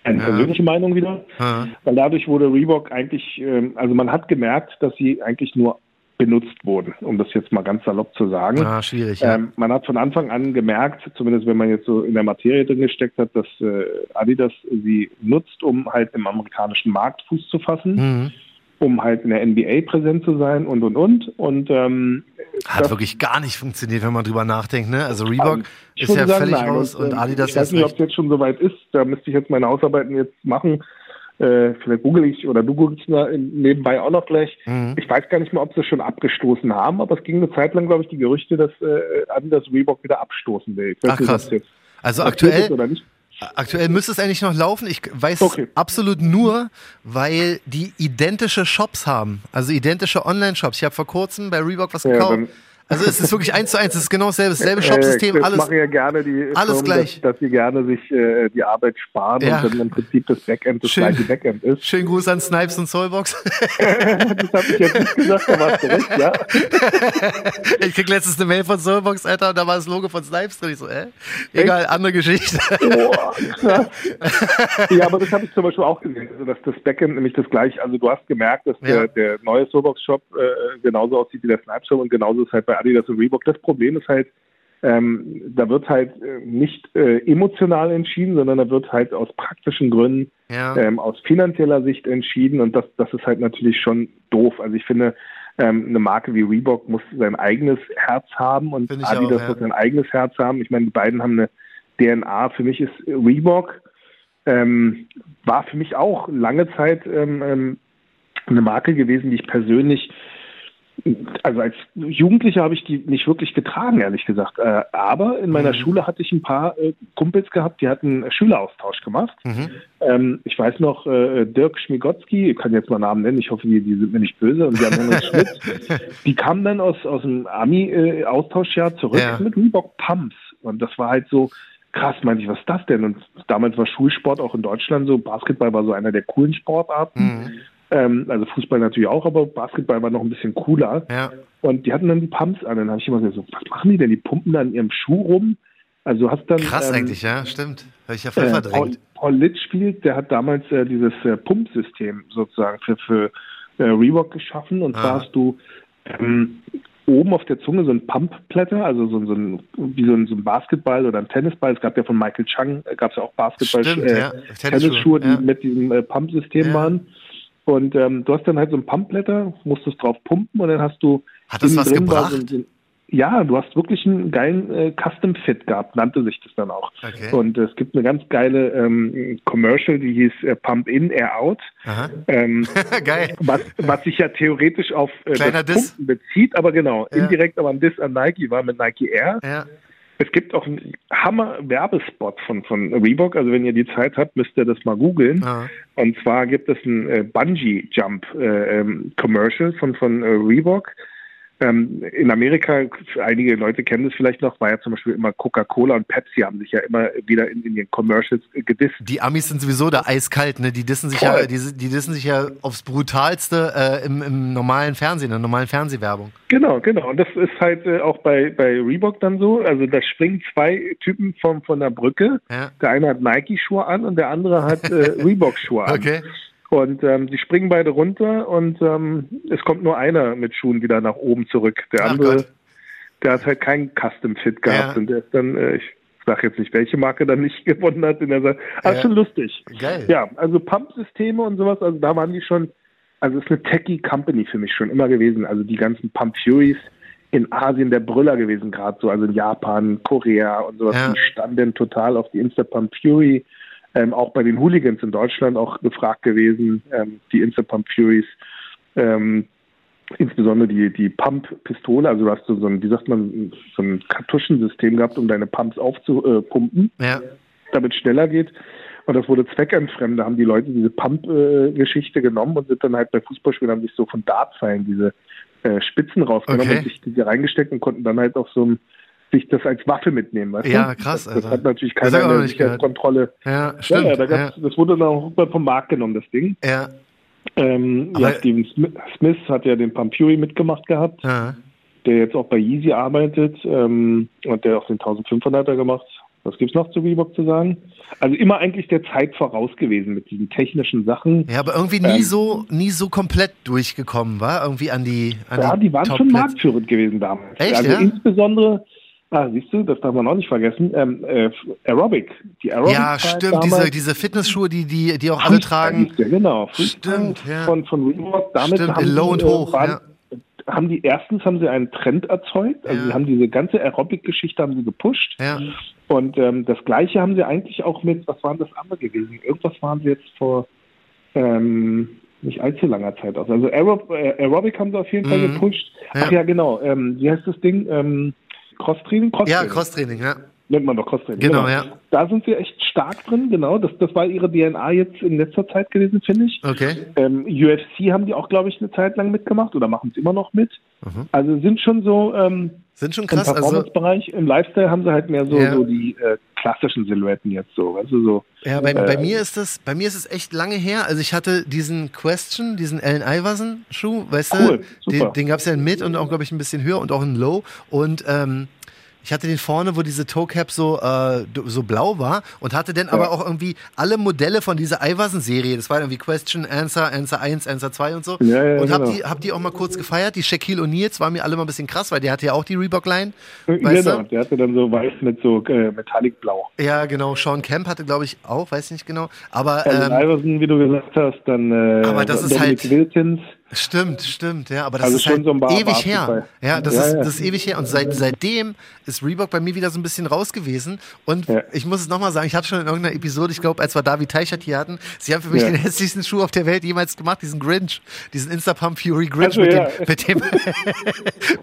Eine ja. persönliche Meinung wieder. Ja. Weil dadurch wurde Reebok eigentlich, ähm, also man hat gemerkt, dass sie eigentlich nur benutzt wurden, um das jetzt mal ganz salopp zu sagen. Ah, schwierig, ja. ähm, man hat von Anfang an gemerkt, zumindest wenn man jetzt so in der Materie drin gesteckt hat, dass äh, Adidas sie nutzt, um halt im amerikanischen Markt Fuß zu fassen. Mhm. Um halt in der N B A präsent zu sein und, und, und. und ähm, Hat wirklich gar nicht funktioniert, wenn man drüber nachdenkt, ne? Also Reebok ist ja völlig raus und Adidas ist nicht. Ich weiß nicht, ob es jetzt schon soweit ist. Da müsste ich jetzt meine Hausarbeiten jetzt machen. Äh, vielleicht google ich oder du googelst nebenbei auch noch gleich. Mhm. Ich weiß gar nicht mal, ob sie schon abgestoßen haben, aber es ging eine Zeit lang, glaube ich, die Gerüchte, dass äh, Adidas Reebok wieder abstoßen will. Ich weiß Ach, nicht, krass. Jetzt also aktuell... Oder nicht. Aktuell müsste es eigentlich noch laufen. Ich weiß okay. absolut nur, weil die identische Shops haben. Also identische Online-Shops. Ich habe vor kurzem bei Reebok was gekauft. Ja, also es ist wirklich eins zu eins. Es ist genau dasselbe, dasselbe Shopsystem. Das alles, machen ja gerne die alles Firmen, gleich. Dass, dass sie gerne sich äh, die Arbeit sparen ja. und dann im Prinzip das Backend das Schön, gleiche Backend ist. Schönen Gruß an Snipes und Soulbox. Das habe ich jetzt nicht gesagt, da warst du recht, ja. Ich krieg letztens eine Mail von Soulbox, Alter, und da war das Logo von Snipes drin. Ich so, äh? Egal, echt? Andere Geschichte. Boah, krass. Ja, aber das habe ich zum Beispiel auch gesehen, also, dass das Backend nämlich das gleiche, also du hast gemerkt, dass ja. der, der neue Soulbox-Shop äh, genauso aussieht wie der Snipes-Shop und genauso ist halt bei Adidas und Reebok. Das Problem ist halt, ähm, da wird halt äh, nicht äh, emotional entschieden, sondern da wird halt aus praktischen Gründen, ja. ähm, aus finanzieller Sicht entschieden und das, das ist halt natürlich schon doof. Also ich finde, ähm, eine Marke wie Reebok muss sein eigenes Herz haben und Adidas auch, ja. muss sein eigenes Herz haben. Ich meine, die beiden haben eine D N A. Für mich ist Reebok, ähm, war für mich auch lange Zeit ähm, eine Marke gewesen, die ich persönlich Also als Jugendlicher habe ich die nicht wirklich getragen, ehrlich gesagt. Äh, aber in meiner mhm. Schule hatte ich ein paar äh, Kumpels gehabt, die hatten einen Schüleraustausch gemacht. Mhm. Ähm, ich weiß noch, äh, Dirk Schmigotzki, ich kann jetzt mal Namen nennen, ich hoffe, die, die sind mir nicht böse, und Jan Henrik Schmitz, die kamen dann aus, aus dem Army-Austauschjahr äh, zurück ja. mit Reebok Pumps. Und das war halt so, krass, meinte ich, was ist das denn? Und damals war Schulsport auch in Deutschland so, Basketball war so einer der coolen Sportarten. Mhm. Also Fußball natürlich auch, aber Basketball war noch ein bisschen cooler. Ja. Und die hatten dann die Pumps an. Dann habe ich immer gesagt, so, was machen die denn? Die pumpen da in ihrem Schuh rum. Also hast dann krass ähm, eigentlich, ja, stimmt. Habe ich ja voll äh, verdrängt. Paul, Paul Litchfield, der hat damals äh, dieses äh, Pumpsystem sozusagen für, für äh, Reebok geschaffen. Und ah. da hast du ähm, oben auf der Zunge so ein Pump-Platter, also so, so ein wie so ein, so ein Basketball oder ein Tennisball. Es gab ja von Michael Chang, gab es ja auch Basketball, stimmt, äh, ja. Tennisschuhe, die ja. mit diesem äh, Pumpsystem ja. waren. Und ähm, du hast dann halt so ein Pumpblätter, musstest drauf pumpen und dann hast du... Hat das was gebracht? So ein, ja, du hast wirklich einen geilen äh, Custom-Fit gehabt, nannte sich das dann auch. Okay. Und äh, es gibt eine ganz geile ähm, Commercial, die hieß äh, Pump In, Air Out. Aha. Ähm, Geil. Was, was sich ja theoretisch auf äh, das Pumpen bezieht, aber genau, ja. indirekt aber ein Diss an Nike war mit Nike Air. Ja. Es gibt auch einen Hammer-Werbespot von, von Reebok, also wenn ihr die Zeit habt, müsst ihr das mal googeln. Aha. Und zwar gibt es einen äh, Bungee-Jump-Commercial äh, ähm, von, von äh, Reebok. Ähm, in Amerika, einige Leute kennen das vielleicht noch, war ja zum Beispiel immer Coca-Cola und Pepsi haben sich ja immer wieder in, in den Commercials gedisst. Die Amis sind sowieso da eiskalt, ne? Die dissen sich ja, die, die dissen sich ja aufs Brutalste äh, im, im normalen Fernsehen, in der normalen Fernsehwerbung. Genau, genau. Und das ist halt äh, auch bei, bei Reebok dann so. Also da springen zwei Typen von, von der Brücke. Ja. Der eine hat Nike-Schuhe an und der andere hat äh, Reebok-Schuhe an. Okay. Und ähm, die springen beide runter und ähm, es kommt nur einer mit Schuhen wieder nach oben zurück. Der Ach andere, Gott. der hat halt keinen Custom-Fit gehabt. Ja. Und der ist dann, äh, ich sag jetzt nicht, welche Marke dann nicht gewonnen hat. Und er sagt, ah, ja. schon lustig. Geil. Ja, also Pump-Systeme und sowas, also da waren die schon, also es ist eine Techie-Company für mich schon immer gewesen. Also die ganzen Pump-Furies in Asien der Brüller gewesen gerade so. Also in Japan, Korea und sowas. Ja. Die standen total auf die Insta-Pump-Fury. Ähm, auch bei den Hooligans in Deutschland auch gefragt gewesen, ähm, die Insta-Pump Furies, ähm, insbesondere die, die Pump-Pistole, also du hast so ein, wie sagt man, so ein Kartuschensystem gehabt, um deine Pumps aufzupumpen, ja. damit es schneller geht. Und das wurde zweckentfremd, da haben die Leute diese Pump-Geschichte genommen und sind dann halt bei Fußballspielen, haben sich so von Dartpfeilen diese äh, Spitzen rausgenommen okay. und sich die reingesteckt und konnten dann halt auf so einem sich das als Waffe mitnehmen, weißt ja, du? Krass, also. Das hat natürlich keine das Sicherheitskontrolle. Ja, stimmt. Ja, ja, da gab's, ja. Das wurde dann auch vom Markt genommen, das Ding. Ja. Ähm, ja, Steven Smith hat ja den Pump Fury mitgemacht gehabt, ja. der jetzt auch bei Yeezy arbeitet ähm, und der auch den fünfzehnhunderter gemacht. Was gibt's noch zu Reebok zu sagen? Also immer eigentlich der Zeit voraus gewesen mit diesen technischen Sachen. Ja, aber irgendwie nie ähm, so nie so komplett durchgekommen, war irgendwie an die an Ja, die, die waren schon marktführend gewesen damals. Echt, also ja? insbesondere Ah, siehst du, das darf man auch nicht vergessen. Ähm, äh, Aerobic. Die Aerobic ja, stimmt, diese, diese Fitnessschuhe, die, die, die auch alle tragen. Ja, genau. Stimmt, ja. Von, von Reebok. Damit stimmt, haben, low die, und hoch, waren, ja. haben die, erstens haben sie einen Trend erzeugt. Also ja. sie haben diese ganze Aerobic-Geschichte haben sie gepusht. Ja. Und ähm, das Gleiche haben sie eigentlich auch mit, was waren das andere gewesen? Irgendwas waren sie jetzt vor ähm, nicht allzu langer Zeit aus. Also Aerob- Aerobic haben sie auf jeden mhm. Fall gepusht. Ja. Ach ja, genau. Ähm, wie heißt das Ding? Ähm, Cross-Training? Cross-Training? Ja, Cross-Training, ja. Nennt man doch Cross-Training. Genau, genau, ja. Da sind sie echt stark drin, genau. Das, das war ihre D N A jetzt in letzter Zeit gewesen, finde ich. Okay. Ähm, U F C haben die auch, glaube ich, eine Zeit lang mitgemacht oder machen es immer noch mit. Mhm. Also sind schon so ähm, sind schon krass, im Performance-Bereich, also, im Lifestyle haben sie halt mehr so, ja. so die äh, klassischen Silhouetten jetzt so. Also so ja, bei, äh, bei, mir ist das, bei mir ist es echt lange her. Also ich hatte diesen Question, diesen Allen Iverson-Schuh, weißt cool, du, den, den gab es ja in Mid und auch, glaube ich, ein bisschen höher und auch in Low. Und ähm, ich hatte den vorne, wo diese Toe-Cap so, äh, so blau war und hatte dann ja. aber auch irgendwie alle Modelle von dieser Iverson-Serie. Das war irgendwie Question, Answer, Answer eins, Answer zwei und so. Ja, ja, und hab, genau. die, hab die auch mal kurz gefeiert. Die Shaquille O'Neals waren mir alle mal ein bisschen krass, weil der hatte ja auch die Reebok-Line. Genau, der hatte dann so weiß mit so äh, Metallic-Blau. Ja, genau. Sean Kemp hatte, glaube ich, auch, weiß nicht genau. Aber ähm, also Iverson, wie du gesagt hast, dann äh, aber das ist Dominique Wilkins. Stimmt, stimmt, ja, aber das also ist halt so bar, ewig bar, her. Ja, das, ja, ist, das ja. ist ewig her und seit, seitdem ist Reebok bei mir wieder so ein bisschen raus gewesen und ja. ich muss es nochmal sagen, ich habe schon in irgendeiner Episode, ich glaube, als wir David Teichert hier hatten, sie haben für mich ja. den hässlichsten Schuh auf der Welt jemals gemacht, diesen Grinch, diesen Insta-Pump Fury Grinch also, mit, ja. dem, mit dem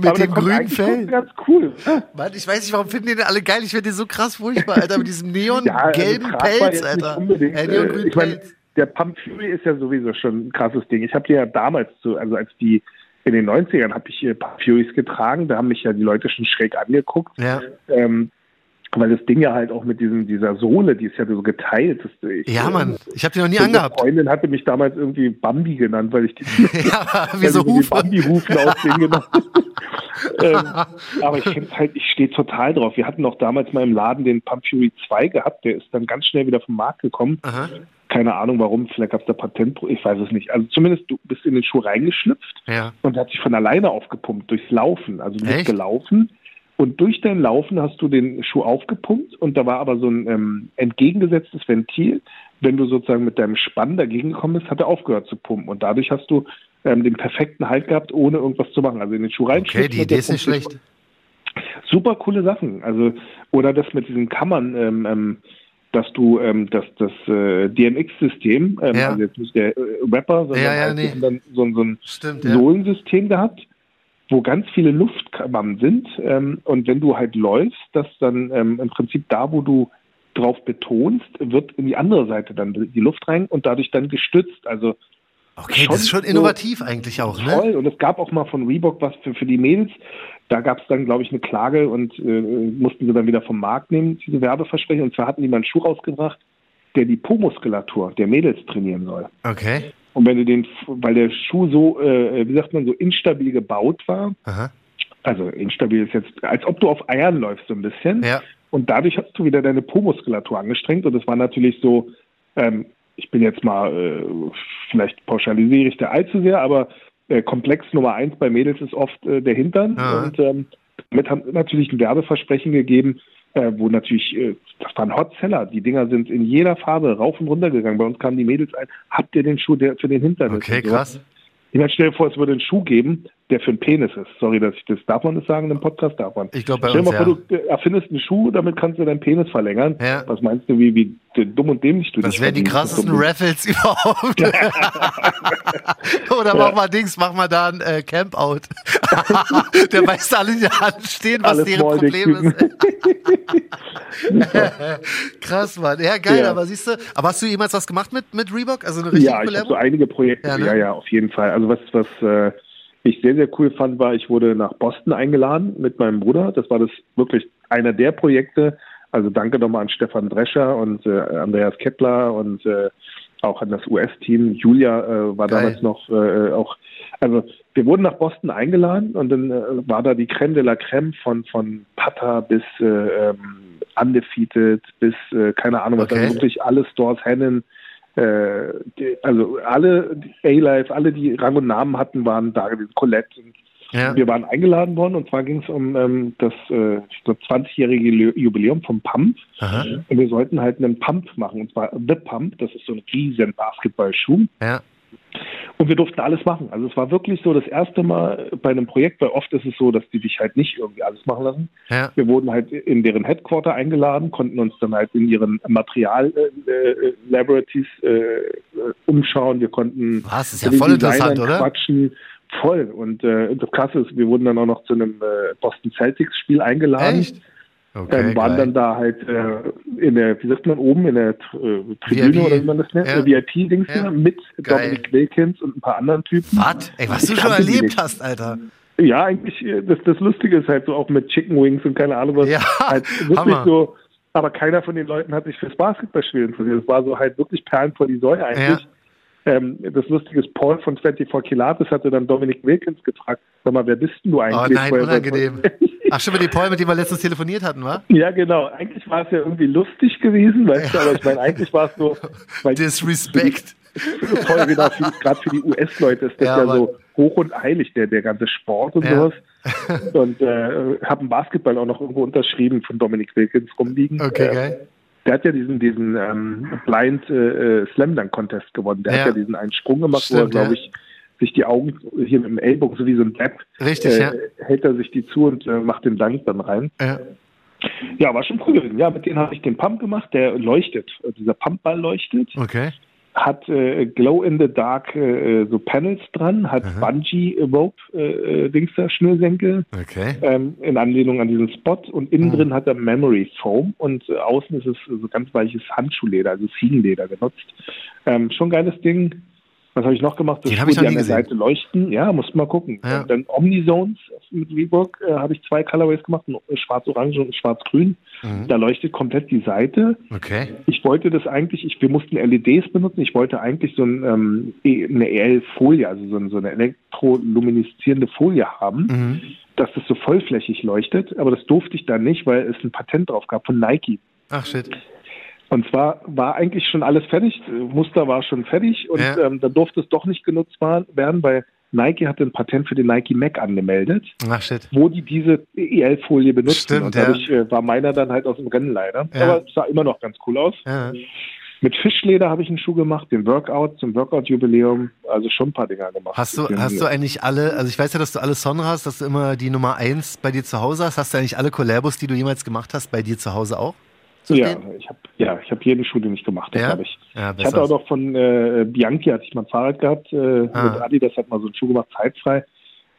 mit dem grünen Fell. Ganz cool. Mann, ich weiß nicht, warum finden die den alle geil, ich finde den so krass furchtbar, Alter, mit diesem neongelben ja, also Pelz, Alter. Äh, neongrünen ich mein, Pelz. Der Pump Fury ist ja sowieso schon ein krasses Ding. Ich habe ja damals, so, also als die in den neunzigern habe ich Pump Furies getragen, da haben mich ja die Leute schon schräg angeguckt, ja. ähm, weil das Ding ja halt auch mit diesem, dieser Sohle, die ist ja so geteilt. Das, ich, ja, Mann, ich habe die noch nie angehabt. Meine Freundin hatte mich damals irgendwie Bambi genannt, weil ich die, ja, wie so Hufe. die Bambi-Hufen aus dem genannt ähm, aber ich finde halt, ich stehe total drauf. Wir hatten auch damals mal im Laden den Pump Fury zwei gehabt, der ist dann ganz schnell wieder vom Markt gekommen. Aha. Keine Ahnung warum, vielleicht gab es da Patentpro, ich weiß es nicht. Also zumindest du bist in den Schuh reingeschlüpft ja. und hat sich von alleine aufgepumpt durchs Laufen, also du bist gelaufen und durch dein Laufen hast du den Schuh aufgepumpt und da war aber so ein ähm, entgegengesetztes Ventil, wenn du sozusagen mit deinem Spann dagegen gekommen bist, hat er aufgehört zu pumpen und dadurch hast du ähm, den perfekten Halt gehabt, ohne irgendwas zu machen, also in den Schuh reinschlüpft. Okay, die Idee ist nicht schlecht. super coole Sachen. Also, oder das mit diesen Kammern, ähm, ähm, dass du ähm, das, das äh, D M X-System, ähm, ja. also jetzt nicht der äh, Rapper, sondern ja, ja, halt nee. dann so, so ein Stimmt, Sohlensystem ja. gehabt, wo ganz viele Luftkammern sind. Ähm, und wenn du halt läufst, dass dann ähm, im Prinzip da, wo du drauf betonst, wird in die andere Seite dann die Luft rein und dadurch dann gestützt. Also okay, das ist schon innovativ so eigentlich auch, toll. ne? Toll, und es gab auch mal von Reebok was für, für die Mädels. Da gab es dann, glaube ich, eine Klage und äh, mussten sie dann wieder vom Markt nehmen, diese Werbeversprechen. Und zwar hatten die mal einen Schuh rausgebracht, der die Po-Muskulatur der Mädels trainieren soll. Okay. Und wenn du den, weil der Schuh so, äh, wie sagt man, so instabil gebaut war, Aha. also instabil ist jetzt, als ob du auf Eiern läufst so ein bisschen. Ja. Und dadurch hast du wieder deine Po-Muskulatur angestrengt. Und das war natürlich so, ähm, ich bin jetzt mal, äh, vielleicht pauschalisiere ich da allzu sehr, aber äh, Komplex Nummer eins bei Mädels ist oft äh, der Hintern. Ah. Und ähm, damit haben natürlich ein Werbeversprechen gegeben, äh, wo natürlich, äh, das waren Hotseller, die Dinger sind in jeder Farbe rauf und runter gegangen. Bei uns kamen die Mädels ein, habt ihr den Schuh, der für den Hintern ist? Okay, krass. Ich meine, stell dir vor, es würde einen Schuh geben, der für einen Penis ist. Sorry, dass ich das, darf man das sagen, im Podcast darf man. Ich glaube, bei stell dir uns, mal vor, ja. du erfindest einen Schuh, damit kannst du deinen Penis verlängern. Ja. Was meinst du, wie, wie dumm und dämlich du das bist? Das wären die krassesten so Raffles überhaupt. Oder mach mal Dings, mach mal da ein äh, Campout. Der weiß da alle in der Hand stehen, was alles deren Problem ist. Krass, Mann. Ja, geil, ja. aber siehst du, aber hast du jemals was gemacht mit, mit Reebok? Also eine richtige Ja, ich Belämung? Hab so einige Projekte, ja, ne? ja, ja, auf jeden Fall. Also was, was äh, ich sehr, sehr cool fand, war, ich wurde nach Boston eingeladen mit meinem Bruder. Das war das wirklich einer der Projekte. Also danke nochmal an Stefan Drescher und äh, Andreas Kettler und äh, auch an das U S-Team. Julia äh, war Geil. damals noch äh, auch, also wir wurden nach Boston eingeladen und dann äh, war da die Crème de la Crème von, von Pata bis äh, um, Undefeated bis, äh, keine Ahnung was, okay. also wirklich alle Stores, Hannon, äh, die, also alle A-Life, alle, die Rang und Namen hatten, waren da, Colette. Ja. Wir waren eingeladen worden und zwar ging es um ähm, das äh, zwanzigjährige Jubiläum vom Pump. Aha. Und wir sollten halt einen Pump machen und zwar The Pump, das ist so ein riesen Basketballschuh. Ja. Und wir durften alles machen. Also es war wirklich so das erste Mal bei einem Projekt, weil oft ist es so, dass die dich halt nicht irgendwie alles machen lassen. Ja. Wir wurden halt in deren Headquarter eingeladen, konnten uns dann halt in ihren Material-Laboratories äh, äh, umschauen. Wir konnten Was, ist ja voll interessant, oder? quatschen. Voll. Und äh, das Krasse ist, wir wurden dann auch noch zu einem äh, Boston Celtics-Spiel eingeladen. Echt? Okay, ähm, waren geil. dann da halt äh, in der, wie sagt man, oben in der äh, Tribüne V I P. Oder wie man das nennt, ja. V I P-Dings ja. mit geil. Dominique Wilkins und ein paar anderen Typen. Was? Ey, was ich du schon erlebt nicht. hast, Alter. Ja, eigentlich, das, das Lustige ist halt so auch mit Chicken Wings und keine Ahnung was. Ja, halt wirklich Hammer. so, aber keiner von den Leuten hat sich fürs Basketballspiel interessiert. Es war so halt wirklich Perlen vor die Säue eigentlich. Ja. Ähm, das Lustige ist, Paul von vierundzwanzig Kilates hatte dann Dominique Wilkins gefragt, sag mal, wer bist denn du eigentlich? Oh nein, Vorher unangenehm. Ach, schon mit dem Paul, mit dem wir letztens telefoniert hatten, wa? Ja, genau. Eigentlich war es ja irgendwie lustig gewesen, weißt du, aber ich meine, eigentlich war es so... Disrespect. Voll genau, gerade für die U S-Leute ist das ja, ja so hoch und heilig, der, der ganze Sport und ja. sowas. Und äh, habe einen Basketball auch noch irgendwo unterschrieben von Dominique Wilkins rumliegen. Okay, äh, geil. Der hat ja diesen, diesen ähm, Blind äh, Slam Dunk Contest gewonnen. Der ja. hat ja diesen einen Sprung gemacht, Stimmt, wo er, glaube ich, ja. sich die Augen hier mit dem Ellbogen, so wie so ein Depp, Richtig, äh, ja. hält er sich die zu und äh, macht den Dunk dann rein. Ja. ja, war schon cool gewesen. Ja, mit denen habe ich den Pump gemacht, der leuchtet. Also dieser Pumpball leuchtet. Okay. Hat äh, Glow-in-the-Dark äh, so Panels dran, hat Aha. Bungee-Rope-Dings äh, da, Schnürsenkel, okay. ähm, in Anlehnung an diesen Spot. Und innen oh. drin hat er Memory-Foam und äh, außen ist es so ganz weiches Handschuhleder, also Ziegenleder genutzt. Ähm, schon geiles Ding. Was habe ich noch gemacht? Das Den habe ich noch nie an der gesehen. Seite leuchten. Ja, musst du mal gucken. Ja. Und dann Omnizones mit Reebok äh, habe ich zwei Colorways gemacht, schwarz-orange und schwarz-grün. Mhm. Da leuchtet komplett die Seite. Okay. Ich wollte das eigentlich, ich, wir mussten L E Ds benutzen. Ich wollte eigentlich so ein, ähm, eine E L-Folie, also so, so eine elektrolumineszierende Folie haben, mhm. dass das so vollflächig leuchtet. Aber das durfte ich dann nicht, weil es ein Patent drauf gab von Nike. Ach, shit. Und zwar war eigentlich schon alles fertig, Muster war schon fertig und ja. ähm, dann durfte es doch nicht genutzt werden, weil Nike hatte ein Patent für den Nike Mac angemeldet, Ach, shit. wo die diese E L-Folie benutzen. Stimmt, und dadurch ja. war meiner dann halt aus dem Rennen leider. Ja. Aber es sah immer noch ganz cool aus. Ja. Mit Fischleder habe ich einen Schuh gemacht, den Workout, zum Workout-Jubiläum, also schon ein paar Dinger gemacht. Hast du, hast du eigentlich alle, also ich weiß ja, dass du alle Sonra hast, dass du immer die Nummer eins bei dir zu Hause hast, hast du eigentlich alle Collabos, die du jemals gemacht hast, bei dir zu Hause auch? So ja, ich hab, ja, ich habe jeden Schuh, den ich gemacht habe. Ja? Ich. Ja, ich hatte auch noch von äh, Bianchi, hatte ich mal ein Fahrrad gehabt, äh, ah. mit Adidas hat mal so einen Schuh gemacht, zeitfrei.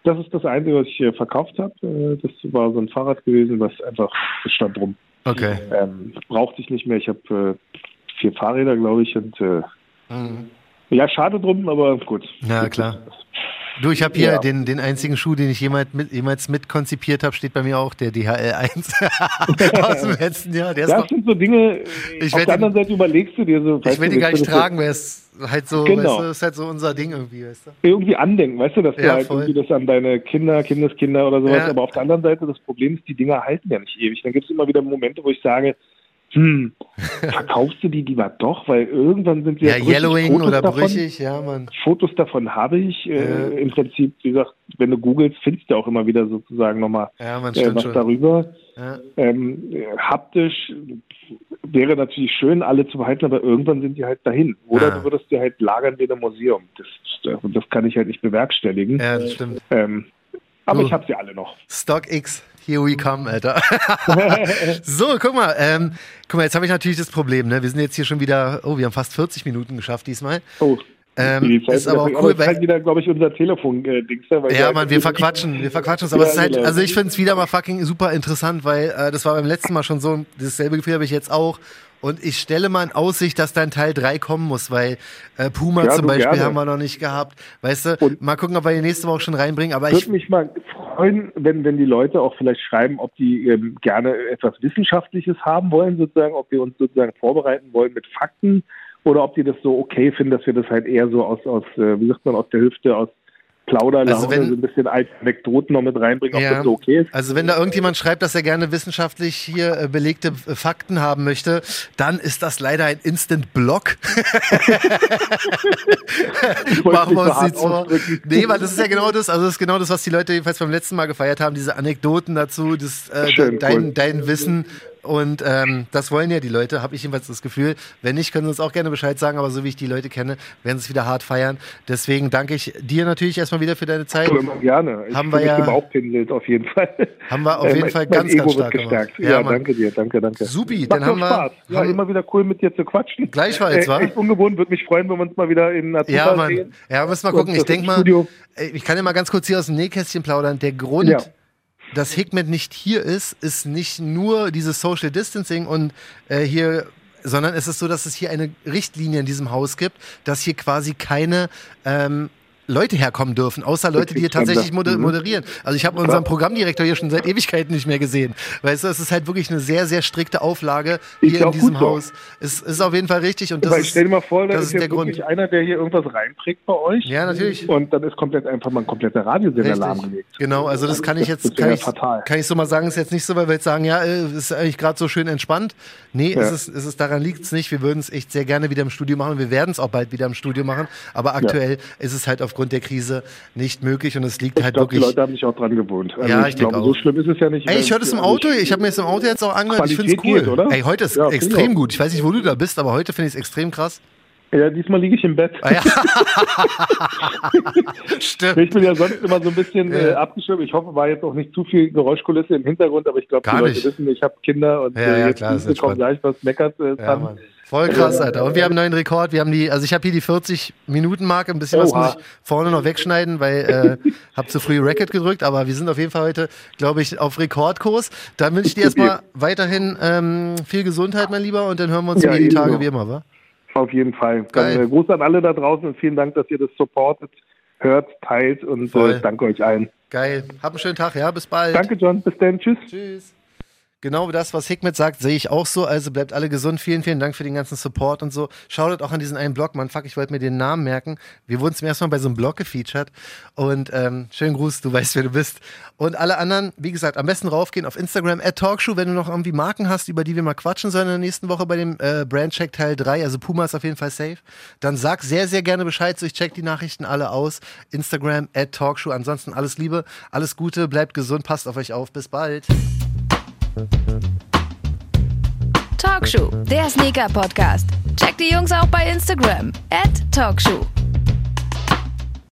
Das ist das Einzige, was ich äh, verkauft habe. Äh, das war so ein Fahrrad gewesen, was einfach, das stand rum. Okay. Ähm, brauchte ich nicht mehr. Ich habe äh, vier Fahrräder, glaube ich. Und äh, mhm. ja, schade drum, aber gut. Ja, klar. Du, ich habe hier ja. den, den einzigen Schuh, den ich jemals mit, jemals mit konzipiert habe, steht bei mir auch, der D H L eins aus dem letzten Jahr. Der das ist sind so Dinge, ich auf der anderen den, Seite überlegst du dir so. Ich will den gar nicht tragen, weil es halt so, genau. weißt du, ist halt so unser Ding irgendwie, weißt du. Irgendwie andenken, weißt du, dass ja, du halt voll. irgendwie das an deine Kinder, Kindeskinder oder sowas, ja. aber auf der anderen Seite, das Problem ist, die Dinger halten ja nicht ewig. Dann gibt es immer wieder Momente, wo ich sage, hm, verkaufst du die lieber doch, weil irgendwann sind sie ja, ja brüchig. Yellowing Fotos oder davon, brüchig, ja, Mann. Fotos davon habe ich. Äh, ja. Im Prinzip, wie gesagt, wenn du googelst, findest du auch immer wieder sozusagen nochmal ja, äh, was schon. darüber. Ja. Ähm, haptisch wäre natürlich schön, alle zu behalten, aber irgendwann sind die halt dahin. Oder ah. du würdest die halt lagern wie in einem Museum. Das, das kann ich halt nicht bewerkstelligen. Ja, das stimmt. Ähm, aber uh. ich habe sie alle noch. StockX. Here we come, Alter. So, guck mal, ähm, guck mal, jetzt habe ich natürlich das Problem, ne? Wir sind jetzt hier schon wieder, oh, wir haben fast vierzig Minuten geschafft diesmal. Oh. Ähm, Zeit, ist aber auch cool, weil halt wieder, glaube ich, unser Telefon-Dings. Äh, ja, Mann, wir verquatschen, wir verquatschen uns. Aber ja, es ist halt, also ich finde es wieder mal fucking super interessant, weil äh, das war beim letzten Mal schon so, dasselbe Gefühl habe ich jetzt auch. Und ich stelle mal in Aussicht, dass dann Teil drei kommen muss, weil äh, Puma ja, zum Beispiel gerne. haben wir noch nicht gehabt. Weißt du, und mal gucken, ob wir die nächste Woche schon reinbringen. Aber ich würde mich mal freuen, wenn, wenn die Leute auch vielleicht schreiben, ob die ähm, gerne etwas Wissenschaftliches haben wollen, sozusagen, ob wir uns sozusagen vorbereiten wollen mit Fakten oder ob die das so okay finden, dass wir das halt eher so aus, aus äh, wie sagt man, aus der Hüfte, aus Plauderlaune, also wenn, so ein bisschen alte Anekdoten noch mit reinbringen, ja, ob das so okay ist. Also wenn da irgendjemand schreibt, dass er gerne wissenschaftlich hier belegte Fakten haben möchte, dann ist das leider ein Instant-Block. Machen wir uns nichts vor. Nee, weil das ist ja genau das, also das ist genau das, was die Leute jedenfalls beim letzten Mal gefeiert haben, diese Anekdoten dazu, das, äh, Schön, dein, cool. dein Wissen. Und ähm, das wollen ja die Leute, habe ich jedenfalls das Gefühl. Wenn nicht, können sie uns auch gerne Bescheid sagen, aber so wie ich die Leute kenne, werden sie es wieder hart feiern. Deswegen danke ich dir natürlich erstmal wieder für deine Zeit. Immer gerne. Ich habe mich ja, gebauchpinselt auf jeden Fall. Haben wir auf äh, jeden mein, Fall mein ganz, Ego ganz stark wird gestärkt. gemacht. Ja, ja danke dir, danke, danke. Supi, dann haben wir... Spaß. Ja, haben immer wieder cool mit dir zu quatschen. Gleichfalls, äh, war. Echt ungewohnt, würde mich freuen, wenn wir uns mal wieder in Natura ja, Mann. sehen. Ja, müssen wir mal gucken. Ich denke mal, ich kann ja mal ganz kurz hier aus dem Nähkästchen plaudern. Der Grund... Ja. Dass Hikmet nicht hier ist, ist nicht nur dieses Social Distancing und äh, hier, sondern es ist so, dass es hier eine Richtlinie in diesem Haus gibt, dass hier quasi keine ähm, Leute herkommen dürfen, außer Leute, die hier tatsächlich moderieren. Also ich habe unseren Programmdirektor hier schon seit Ewigkeiten nicht mehr gesehen. Weißt du, es ist halt wirklich eine sehr, sehr strikte Auflage hier in diesem Haus. Es ist auf jeden Fall richtig und das ist der Grund. Stell dir mal vor, da ist ja wirklich einer, der hier irgendwas reinprägt bei euch. Ja, natürlich. Und dann ist komplett einfach mal ein kompletter Radiosender lahmgelegt. Genau, also das kann ich jetzt kann ich, kann ich so mal sagen, ist jetzt nicht so, weil wir jetzt sagen, ja, es ist eigentlich gerade so schön entspannt. Nee, es ist, es ist, daran liegt es nicht. Wir würden es echt sehr gerne wieder im Studio machen und wir werden es auch bald wieder im Studio machen. Aber aktuell ist es halt auf aufgrund der Krise nicht möglich und es liegt ich halt glaub, wirklich... Ich glaube, die Leute haben sich auch dran gewohnt. Also ja, ich, ich glaube, auch. So schlimm ist es ja nicht. Ey, ich höre das im Auto, ich habe mir das im Auto jetzt auch angehört, Qualität ich finde es cool. Geht, oder? Ey, heute ist ja, extrem gut. Ich weiß nicht, wo du da bist, aber heute finde ich es extrem krass. Ja, diesmal liege ich im Bett. Ah, ja. Stimmt. Ich bin ja sonst immer so ein bisschen äh, abgeschirmt. Ich hoffe, war jetzt auch nicht zu viel Geräuschkulisse im Hintergrund, aber ich glaube, die Leute nicht. wissen, ich habe Kinder und ja, äh, ja, jetzt klar, ist kommt gleich was meckert. Äh, ja, voll krass, Alter. Und wir haben einen neuen Rekord. Wir haben die, also ich habe hier die vierzig-Minuten-Marke. Ein bisschen Oha. was muss ich vorne noch wegschneiden, weil äh, habe zu früh Racket gedrückt. Aber wir sind auf jeden Fall heute, glaube ich, auf Rekordkurs. Dann wünsche ich dir erstmal weiterhin ähm, viel Gesundheit, mein Lieber. Und dann hören wir uns ja, wieder die Tage so. wie immer, wa? Auf jeden Fall. Dann, äh, Gruß an alle da draußen und vielen Dank, dass ihr das supportet, hört, teilt und äh, danke euch allen. Geil. Habt einen schönen Tag, ja. Bis bald. Danke, John. Bis dann. Tschüss. Tschüss. Genau das, was Hikmet sagt, sehe ich auch so. Also bleibt alle gesund. Vielen, vielen Dank für den ganzen Support und so. Shoutout auch an diesen einen Blog. Mann, fuck, ich wollte mir den Namen merken. Wir wurden zum ersten Mal bei so einem Blog gefeatured. Und ähm, schönen Gruß, du weißt, wer du bist. Und alle anderen, wie gesagt, am besten raufgehen auf Instagram, at Talkshoe, wenn du noch irgendwie Marken hast, über die wir mal quatschen sollen in der nächsten Woche bei dem äh, Brandcheck Teil drei. Also Puma ist auf jeden Fall safe. Dann sag sehr, sehr gerne Bescheid. So, ich check die Nachrichten alle aus. Instagram, at Talkshoe. Ansonsten alles Liebe, alles Gute, bleibt gesund, passt auf euch auf. Bis bald. Talkshoe, der Sneaker-Podcast. Checkt die Jungs auch bei Instagram at Talkshoe.